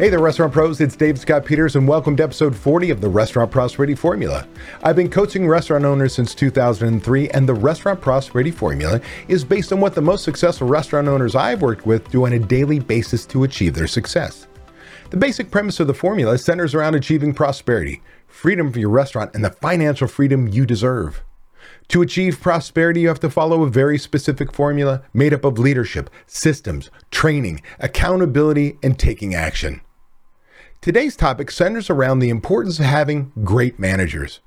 Hey there, restaurant pros, it's David Scott Peters, and welcome to episode 40 of the Restaurant Prosperity Formula. I've been coaching restaurant owners since 2003, and the Restaurant Prosperity Formula is based on what the most successful restaurant owners I've worked with do on a daily basis to achieve their success. The basic premise of the formula centers around achieving prosperity, freedom for your restaurant, and the financial freedom you deserve. To achieve prosperity, you have to follow a very specific formula made up of leadership, systems, training, accountability, and taking action. Today's topic centers around the importance of having great managers.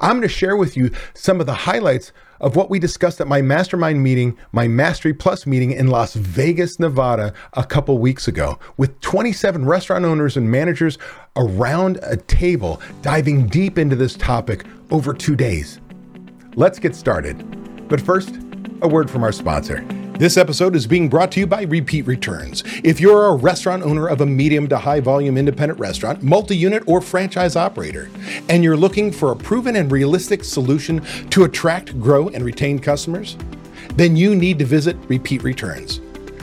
I'm going to share with you some of the highlights of what we discussed at my mastermind meeting, my Mastery Plus meeting in Las Vegas, Nevada, a couple weeks ago, with 27 restaurant owners and managers around a table, diving deep into this topic over 2 days. Let's get started. But first, a word from our sponsor. This episode is being brought to you by Repeat Returns. If you're a restaurant owner of a medium to high volume independent restaurant, multi-unit or franchise operator, and you're looking for a proven and realistic solution to attract, grow, and retain customers, then you need to visit Repeat Returns.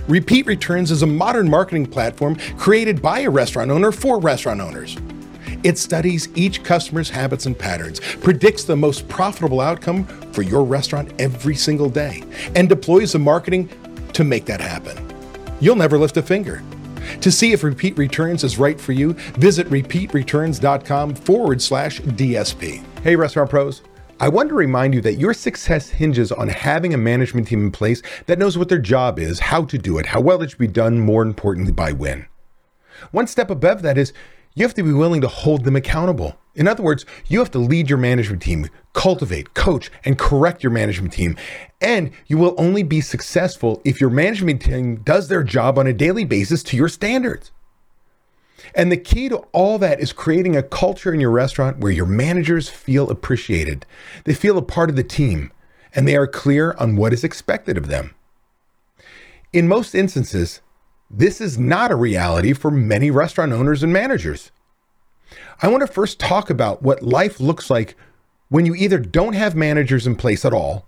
Repeat Returns is a modern marketing platform created by a restaurant owner for restaurant owners. It studies each customer's habits and patterns, predicts the most profitable outcome for your restaurant every single day, and deploys the marketing to make that happen. You'll never lift a finger. To see if Repeat Returns is right for you, visit repeatreturns.com/DSP. Hey, restaurant pros. I want to remind you that your success hinges on having a management team in place that knows what their job is, how to do it, how well it should be done, more importantly, by when. One step above that is you have to be willing to hold them accountable. In other words, you have to lead your management team, cultivate, coach, and correct your management team. And you will only be successful if your management team does their job on a daily basis to your standards. And the key to all that is creating a culture in your restaurant where your managers feel appreciated. They feel a part of the team, and they are clear on what is expected of them. In most instances, this is not a reality for many restaurant owners and managers. I want to first talk about what life looks like when you either don't have managers in place at all,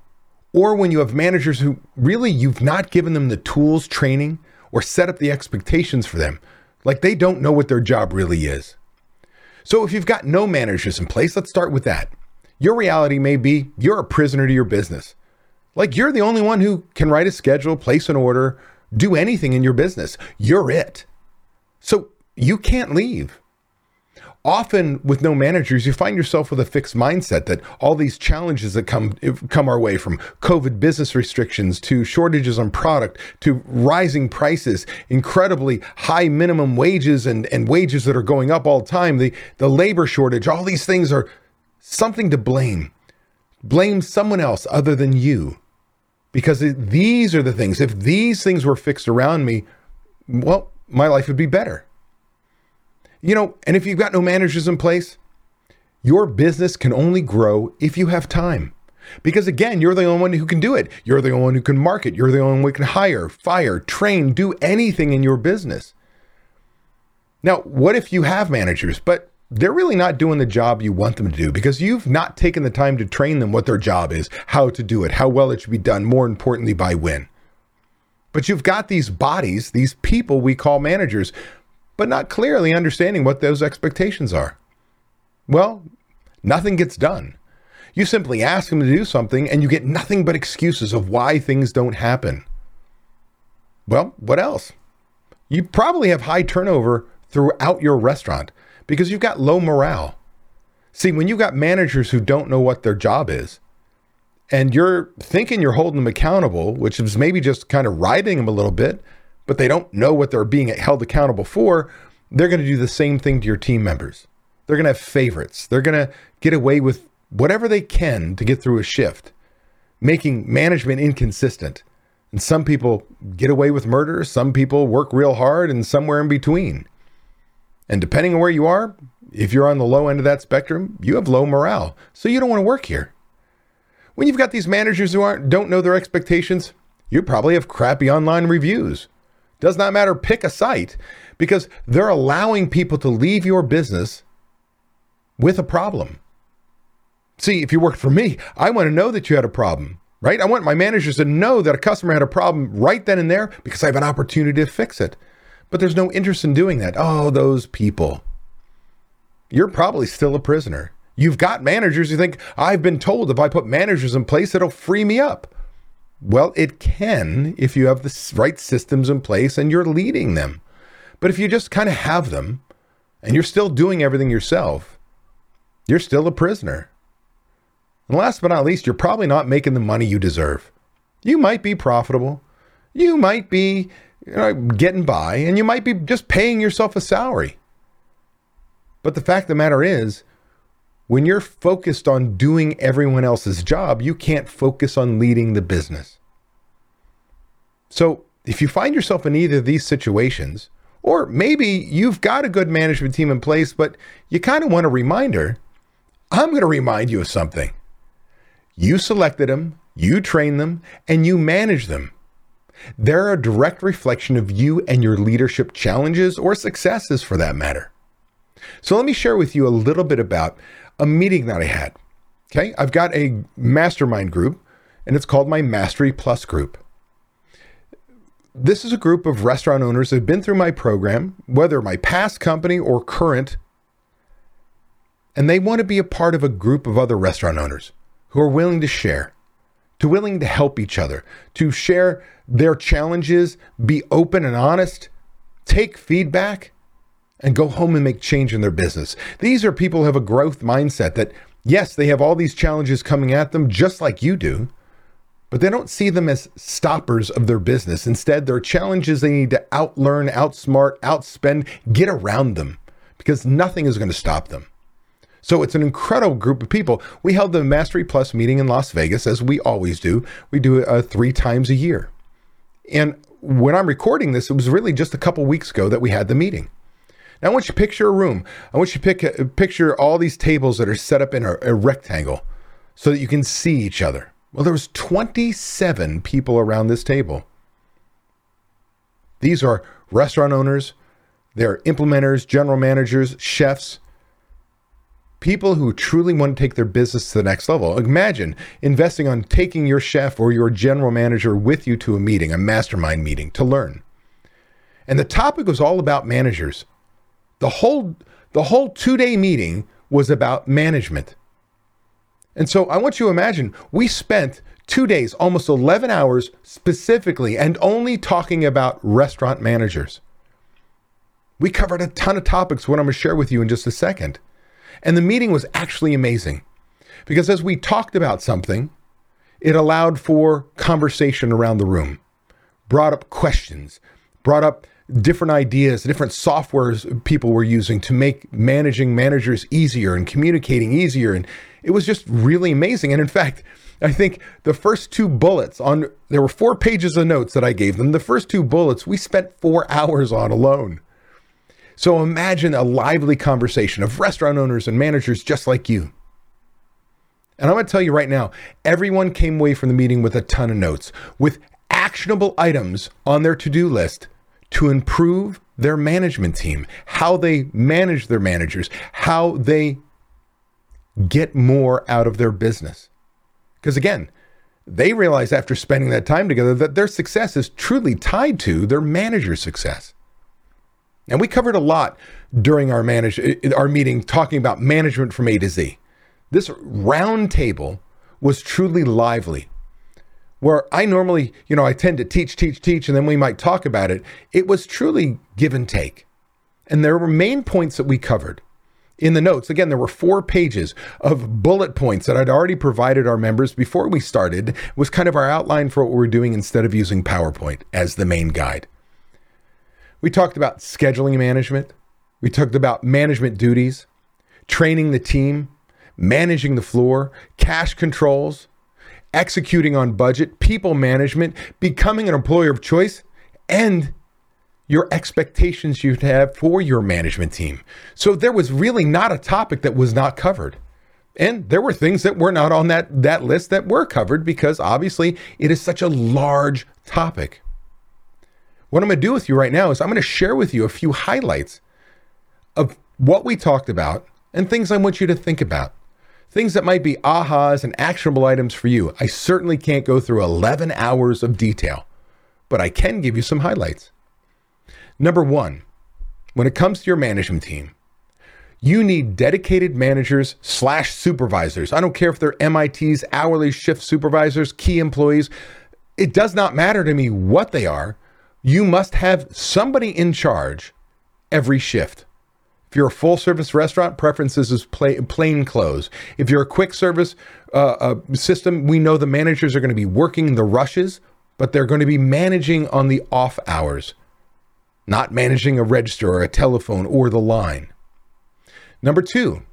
or when you have managers who really you've not given them the tools, training, or set up the expectations for them, like they don't know what their job really is. So if you've got no managers in place, let's start with that. Your reality may be you're a prisoner to your business. Like you're the only one who can write a schedule, place an order, do anything in your business. You're it. So you can't leave. Often with no managers, you find yourself with a fixed mindset that all these challenges that come our way, from COVID business restrictions to shortages on product to rising prices, incredibly high minimum wages and wages that are going up all the time, the labor shortage, all these things are something to blame. Blame someone else other than you. Because these are the things, if these things were fixed around me, well, my life would be better. You know, and if you've got no managers in place, your business can only grow if you have time. Because again, you're the only one who can do it. You're the only one who can market. You're the only one who can hire, fire, train, do anything in your business. Now, what if you have managers, but they're really not doing the job you want them to do because you've not taken the time to train them what their job is, how to do it, how well it should be done, more importantly, by when. But you've got these bodies, these people we call managers, but not clearly understanding what those expectations are. Well, nothing gets done. You simply ask them to do something and you get nothing but excuses of why things don't happen. Well, what else? You probably have high turnover throughout your restaurant, because you've got low morale. See, when you've got managers who don't know what their job is, and you're thinking you're holding them accountable, which is maybe just kind of riding them a little bit, but they don't know what they're being held accountable for, they're going to do the same thing to your team members. They're going to have favorites. They're going to get away with whatever they can to get through a shift, making management inconsistent. And some people get away with murder, some people work real hard, and somewhere in between. And depending on where you are, if you're on the low end of that spectrum, you have low morale, so you don't want to work here. When you've got these managers who don't know their expectations, you probably have crappy online reviews. Does not matter, pick a site, because they're allowing people to leave your business with a problem. See, if you worked for me, I want to know that you had a problem, right? I want my managers to know that a customer had a problem right then and there because I have an opportunity to fix it. but there's no interest in doing that. Oh, those people. You're probably still a prisoner. You've got managers who think, I've been told if I put managers in place, it'll free me up. Well, it can if you have the right systems in place and you're leading them. But if you just kind of have them and you're still doing everything yourself, you're still a prisoner. And last but not least, you're probably not making the money you deserve. You might be profitable. You might be getting by, and you might be just paying yourself a salary. But the fact of the matter is, when you're focused on doing everyone else's job, you can't focus on leading the business. So if you find yourself in either of these situations, or maybe you've got a good management team in place, but you kind of want a reminder, I'm going to remind you of something. You selected them, you trained them, and you managed them. They're a direct reflection of you and your leadership challenges or successes for that matter. So let me share with you a little bit about a meeting that I had. Okay, I've got a mastermind group, and it's called my Mastery Plus group. This is a group of restaurant owners who've been through my program, whether my past company or current, and they want to be a part of a group of other restaurant owners who are willing to share, to willing to help each other, to share their challenges, be open and honest, take feedback, and go home and make change in their business. These are people who have a growth mindset that, yes, they have all these challenges coming at them just like you do, but they don't see them as stoppers of their business. Instead, there are challenges they need to outlearn, outsmart, outspend, get around them, because nothing is going to stop them. So it's an incredible group of people. We held the Mastery Plus meeting in Las Vegas, as we always do. We do it 3 times a year. And when I'm recording this, it was really just a couple weeks ago that we had the meeting. Now, I want you to picture a room. I want you to picture all these tables that are set up in a rectangle so that you can see each other. Well, there was 27 people around this table. These are restaurant owners, they're implementers, general managers, chefs, people who truly want to take their business to the next level. Imagine investing on taking your chef or your general manager with you to a meeting, a mastermind meeting, to learn. And the topic was all about managers. The whole 2-day meeting was about management. And so I want you to imagine we spent 2 days, almost 11 hours specifically, and only talking about restaurant managers. We covered a ton of topics, what I'm going to share with you in just a second. And the meeting was actually amazing because as we talked about something, it allowed for conversation around the room, brought up questions, brought up different ideas, different softwares people were using to make managing managers easier and communicating easier. And it was just really amazing. And in fact, I think the first 2 bullets on, there were 4 pages of notes that I gave them. The first 2 bullets we spent 4 hours on alone. So imagine a lively conversation of restaurant owners and managers just like you. And I'm going to tell you right now, everyone came away from the meeting with a ton of notes, with actionable items on their to-do list to improve their management team, how they manage their managers, how they get more out of their business. Because again, they realize after spending that time together that their success is truly tied to their manager's success. And we covered a lot during our meeting talking about management from A to Z. This round table was truly lively, where I normally, I tend to teach, and then we might talk about it. It was truly give and take. And there were main points that we covered in the notes. Again, there were 4 pages of bullet points that I'd already provided our members before we started. It was kind of our outline for what we were doing instead of using PowerPoint as the main guide. We talked about scheduling management. We talked about management duties, training the team, managing the floor, cash controls, executing on budget, people management, becoming an employer of choice, and your expectations you'd have for your management team. So there was really not a topic that was not covered. And there were things that were not on that list that were covered because obviously it is such a large topic. What I'm going to do with you right now is I'm going to share with you a few highlights of what we talked about and things I want you to think about. Things that might be ahas and actionable items for you. I certainly can't go through 11 hours of detail, but I can give you some highlights. Number one, when it comes to your management team, you need dedicated managers / supervisors. I don't care if they're MITs, hourly shift supervisors, key employees. It does not matter to me what they are. You must have somebody in charge every shift. If you're a full service restaurant, preferences is plain clothes. If you're a quick service system, we know the managers are going to be working the rushes, but they're going to be managing on the off hours, not managing a register or a telephone or the line. Number two,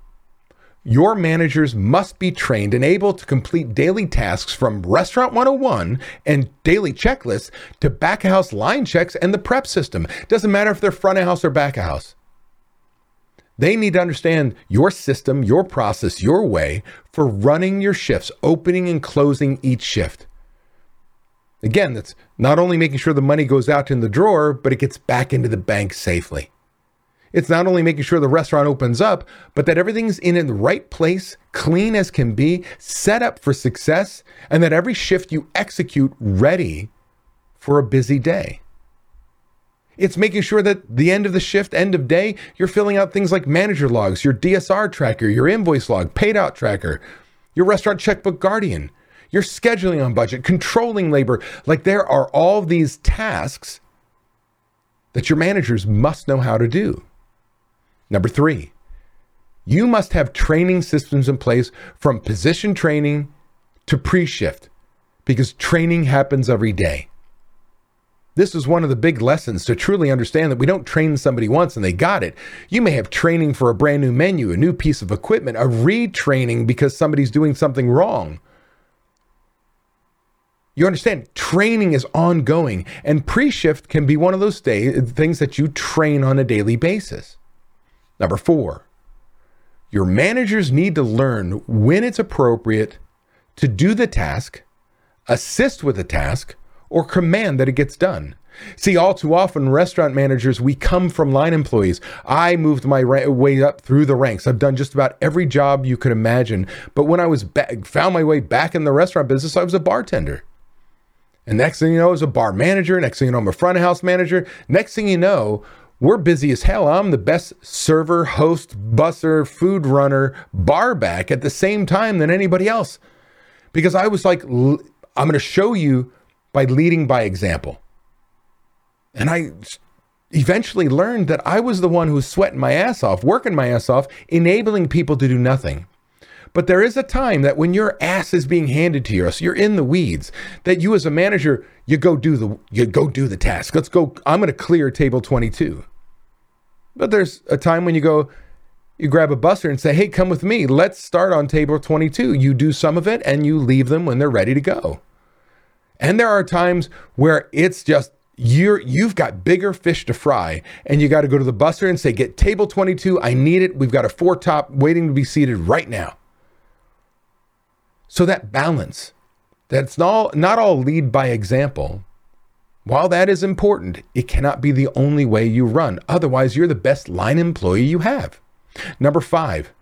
your managers must be trained and able to complete daily tasks from Restaurant 101 and daily checklists to back of house line checks and the prep system. Doesn't matter if they're front of house or back of house. They need to understand your system, your process, your way for running your shifts, opening and closing each shift. Again, that's not only making sure the money goes out in the drawer, but it gets back into the bank safely. It's not only making sure the restaurant opens up, but that everything's in the right place, clean as can be, set up for success, and that every shift you execute ready for a busy day. It's making sure that the end of the shift, end of day, you're filling out things like manager logs, your DSR tracker, your invoice log, paid out tracker, your restaurant checkbook guardian, your scheduling on budget, controlling labor. Like, there are all these tasks that your managers must know how to do. Number three, you must have training systems in place from position training to pre-shift, because training happens every day. This is one of the big lessons to truly understand that we don't train somebody once and they got it. You may have training for a brand new menu, a new piece of equipment, a retraining because somebody's doing something wrong. You understand, training is ongoing, and pre-shift can be one of those things that you train on a daily basis. Number four, your managers need to learn when it's appropriate to do the task, assist with the task, or command that it gets done. See, all too often, restaurant managers, we come from line employees. I moved my way up through the ranks. I've done just about every job you could imagine. But when I was found my way back in the restaurant business, I was a bartender. And next thing you know, I was a bar manager. Next thing you know, I'm a front of house manager. Next thing you know, we're busy as hell. I'm the best server, host, busser, food runner, bar back at the same time than anybody else. Because I was like, I'm going to show you by leading by example. And I eventually learned that I was the one who was sweating my ass off, working my ass off, enabling people to do nothing. But there is a time that when your ass is being handed to you, so you're in the weeds, that you as a manager, you go do the task. Let's go, I'm gonna clear table 22. But there's a time when you grab a busser and say, hey, come with me, let's start on table 22. You do some of it and you leave them when they're ready to go. And there are times where it's just, you've got bigger fish to fry, and you got to go to the busser and say, get table 22, I need it. We've got a 4-top waiting to be seated right now. So that balance, that's not all lead by example. While that is important, it cannot be the only way you run. Otherwise, you're the best line employee you have. Number five,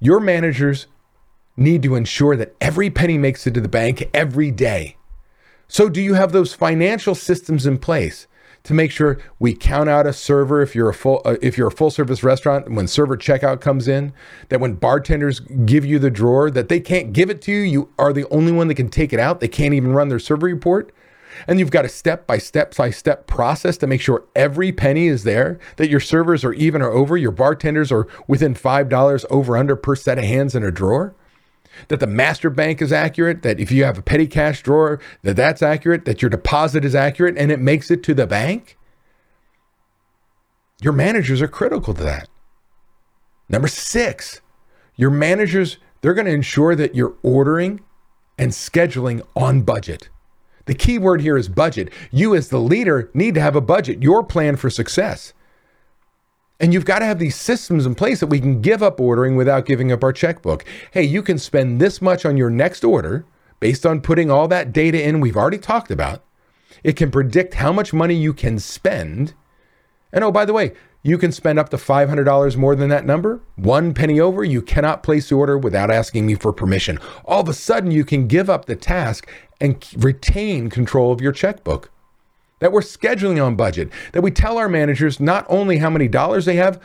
your managers need to ensure that every penny makes it to the bank every day. So do you have those financial systems in place to make sure we count out a server if you're a full service restaurant, when server checkout comes in, that when bartenders give you the drawer, that they can't give it to you, you are the only one that can take it out, they can't even run their server report. And you've got a step-by-step process to make sure every penny is there, that your servers are even or over, your bartenders are within $5 over under per set of hands in a drawer, that the master bank is accurate, that if you have a petty cash drawer, that's accurate, that your deposit is accurate, and it makes it to the bank. Your managers are critical to that. Number six, your managers, they're going to ensure that you're ordering and scheduling on budget. The key word here is budget. You as the leader need to have a budget, your plan for success. And you've got to have these systems in place that we can give up ordering without giving up our checkbook. Hey, you can spend this much on your next order based on putting all that data in we've already talked about. It can predict how much money you can spend. And oh, by the way, you can spend up to $500 more than that number. 1 penny over, you cannot place the order without asking me for permission. All of a sudden, you can give up the task and retain control of your checkbook. that we're scheduling on budget, that we tell our managers not only how many dollars they have,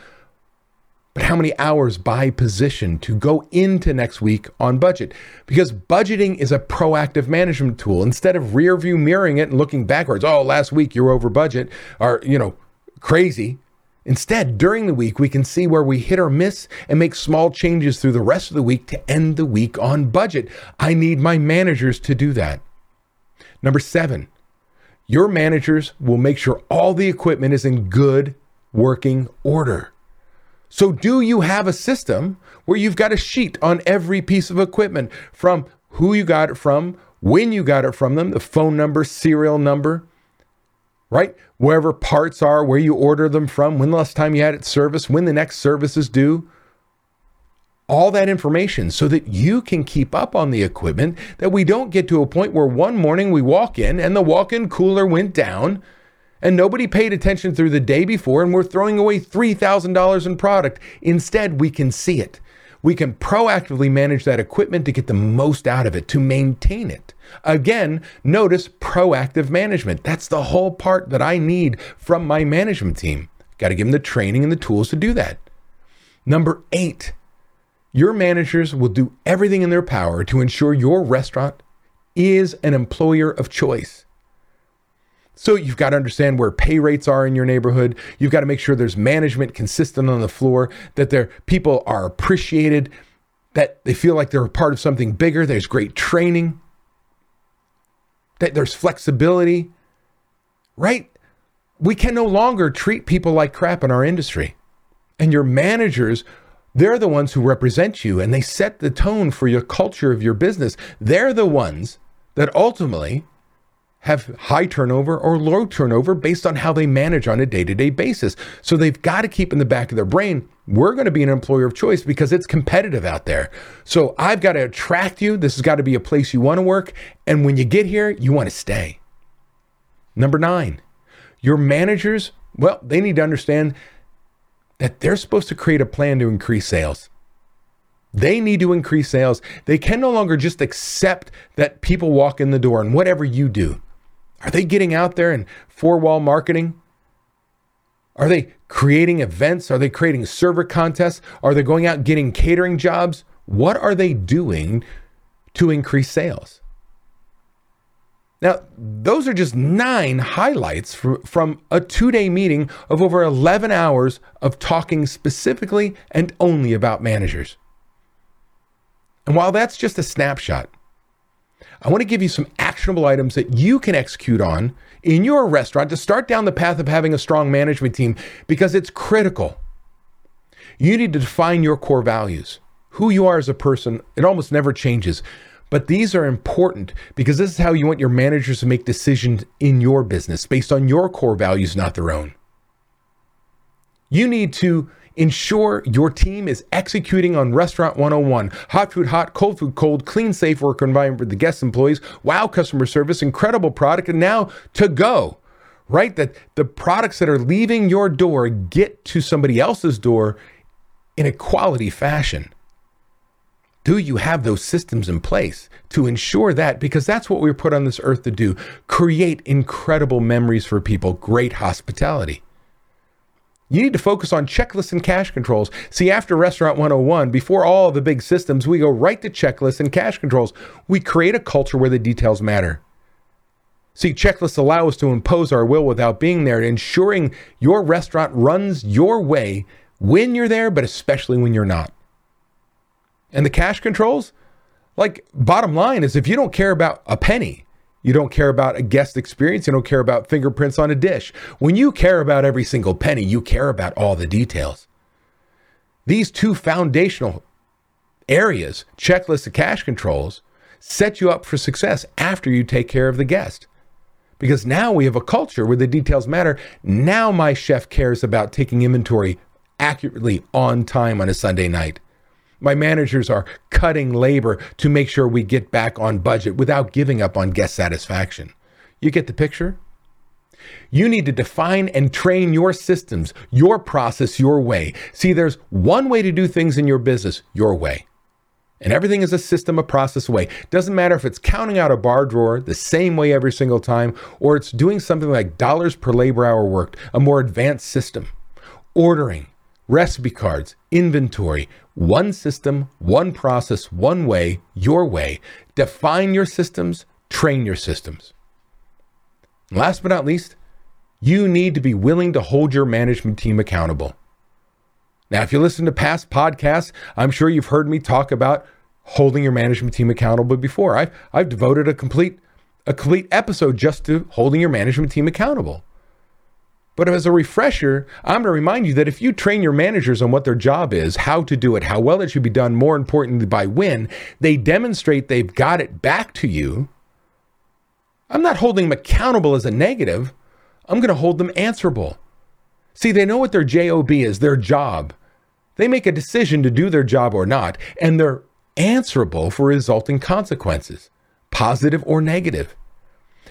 but how many hours by position to go into next week on budget. Because budgeting is a proactive management tool. Instead of rear view mirroring it and looking backwards, oh, last week you're over budget, or, you know, crazy. Instead, during the week, we can see where we hit or miss and make small changes through the rest of the week to end the week on budget. I need my managers to do that. Number 7, your managers will make sure all the equipment is in good working order. So do you have a system where you've got a sheet on every piece of equipment, from who you got it from, when you got it from them, the phone number, serial number, right? Wherever parts are, where you order them from, when the last time you had it serviced, when the next service is due, all that information so that you can keep up on the equipment, that we don't get to a point where one morning we walk in and the walk-in cooler went down and nobody paid attention through the day before, and we're throwing away $3,000 in product. Instead, we can see it. We can proactively manage that equipment to get the most out of it, to maintain it. Again, notice proactive management. That's the whole part that I need from my management team. Got to give them the training and the tools to do that. Number 8, your managers will do everything in their power to ensure your restaurant is an employer of choice. So you've got to understand where pay rates are in your neighborhood. You've got to make sure there's management consistent on the floor, that their people are appreciated, that they feel like they're a part of something bigger, there's great training, that there's flexibility, right? We can no longer treat people like crap in our industry. And your managers, they're the ones who represent you, and they set the tone for your culture of your business. They're the ones that ultimately have high turnover or low turnover based on how they manage on a day-to-day basis. So they've got to keep in the back of their brain, we're going to be an employer of choice because it's competitive out there. So I've got to attract you. This has got to be a place you want to work. And when you get here, you want to stay. Number 9, your managers, well, they need to understand that they're supposed to create a plan to increase sales. They need to increase sales. They can no longer just accept that people walk in the door and whatever you do. Are they getting out there and four-wall marketing? Are they creating events? Are they creating server contests? Are they going out and getting catering jobs? What are they doing to increase sales? Now, those are just 9 highlights from a 2-day meeting of over 11 hours of talking specifically and only about managers. And while that's just a snapshot, I want to give you some actionable items that you can execute on in your restaurant to start down the path of having a strong management team, because it's critical. You need to define your core values, who you are as a person. It almost never changes, but these are important because this is how you want your managers to make decisions in your business based on your core values, not their own. You need to ensure your team is executing on Restaurant 101. Hot food hot, cold food cold, clean, safe work environment for the guests, employees, wow customer service, incredible product, and now to go, right? That the products that are leaving your door get to somebody else's door in a quality fashion. Do you have those systems in place to ensure that? Because that's what we were put on this earth to do. Create incredible memories for people, great hospitality. You need to focus on checklists and cash controls. See, after Restaurant 101, before all the big systems, we go right to checklists and cash controls. We create a culture where the details matter. See, checklists allow us to impose our will without being there, ensuring your restaurant runs your way when you're there, but especially when you're not. And the cash controls, like, bottom line is if you don't care about a penny, you don't care about a guest experience. You don't care about fingerprints on a dish. When you care about every single penny, you care about all the details. These 2 foundational areas, checklists and cash controls, set you up for success after you take care of the guest. Because now we have a culture where the details matter. Now my chef cares about taking inventory accurately on time on a Sunday night. My managers are cutting labor to make sure we get back on budget without giving up on guest satisfaction. You get the picture? You need to define and train your systems, your process, your way. See, there's one way to do things in your business, your way. And everything is a system, a process way. Doesn't matter if it's counting out a bar drawer the same way every single time, or it's doing something like dollars per labor hour worked, a more advanced system, ordering, recipe cards, inventory, one system, one process, one way, your way. Define your systems, train your systems. And last but not least, you need to be willing to hold your management team accountable. Now, if you listen to past podcasts, I'm sure you've heard me talk about holding your management team accountable before. I've devoted a complete episode just to holding your management team accountable. But as a refresher, I'm going to remind you that if you train your managers on what their job is, how to do it, how well it should be done, more importantly, by when, they demonstrate they've got it back to you. I'm not holding them accountable as a negative. I'm going to hold them answerable. See, they know what their JOB is, their job. They make a decision to do their job or not, and they're answerable for resulting consequences, positive or negative.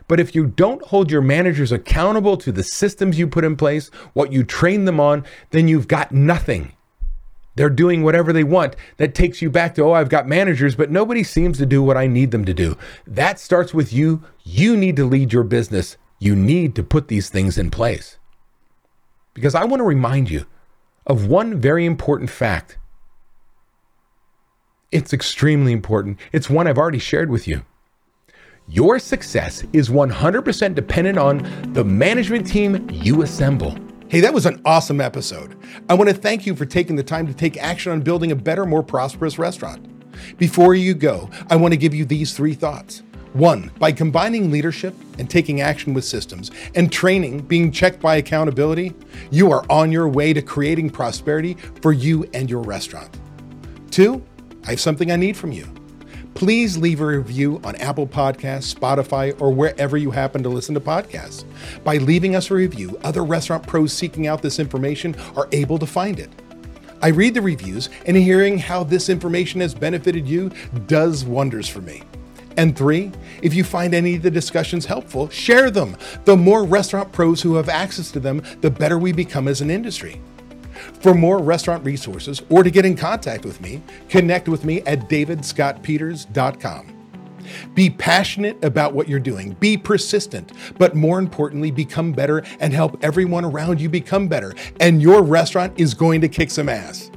But if you don't hold your managers accountable to the systems you put in place, what you train them on, then you've got nothing. They're doing whatever they want. That takes you back to, oh, I've got managers, but nobody seems to do what I need them to do. That starts with you. You need to lead your business. You need to put these things in place. Because I want to remind you of one very important fact. It's extremely important. It's one I've already shared with you. Your success is 100% dependent on the management team you assemble. Hey, that was an awesome episode. I want to thank you for taking the time to take action on building a better, more prosperous restaurant. Before you go, I want to give you these three thoughts. 1, by combining leadership and taking action with systems and training being checked by accountability, you are on your way to creating prosperity for you and your restaurant. 2, I have something I need from you. Please leave a review on Apple Podcasts, Spotify, or wherever you happen to listen to podcasts. By leaving us a review, other restaurant pros seeking out this information are able to find it. I read the reviews, and hearing how this information has benefited you does wonders for me. And 3, if you find any of the discussions helpful, share them. The more restaurant pros who have access to them, the better we become as an industry. For more restaurant resources or to get in contact with me, connect with me at davidscottpeters.com. Be passionate about what you're doing. Be persistent, but more importantly, become better and help everyone around you become better. And your restaurant is going to kick some ass.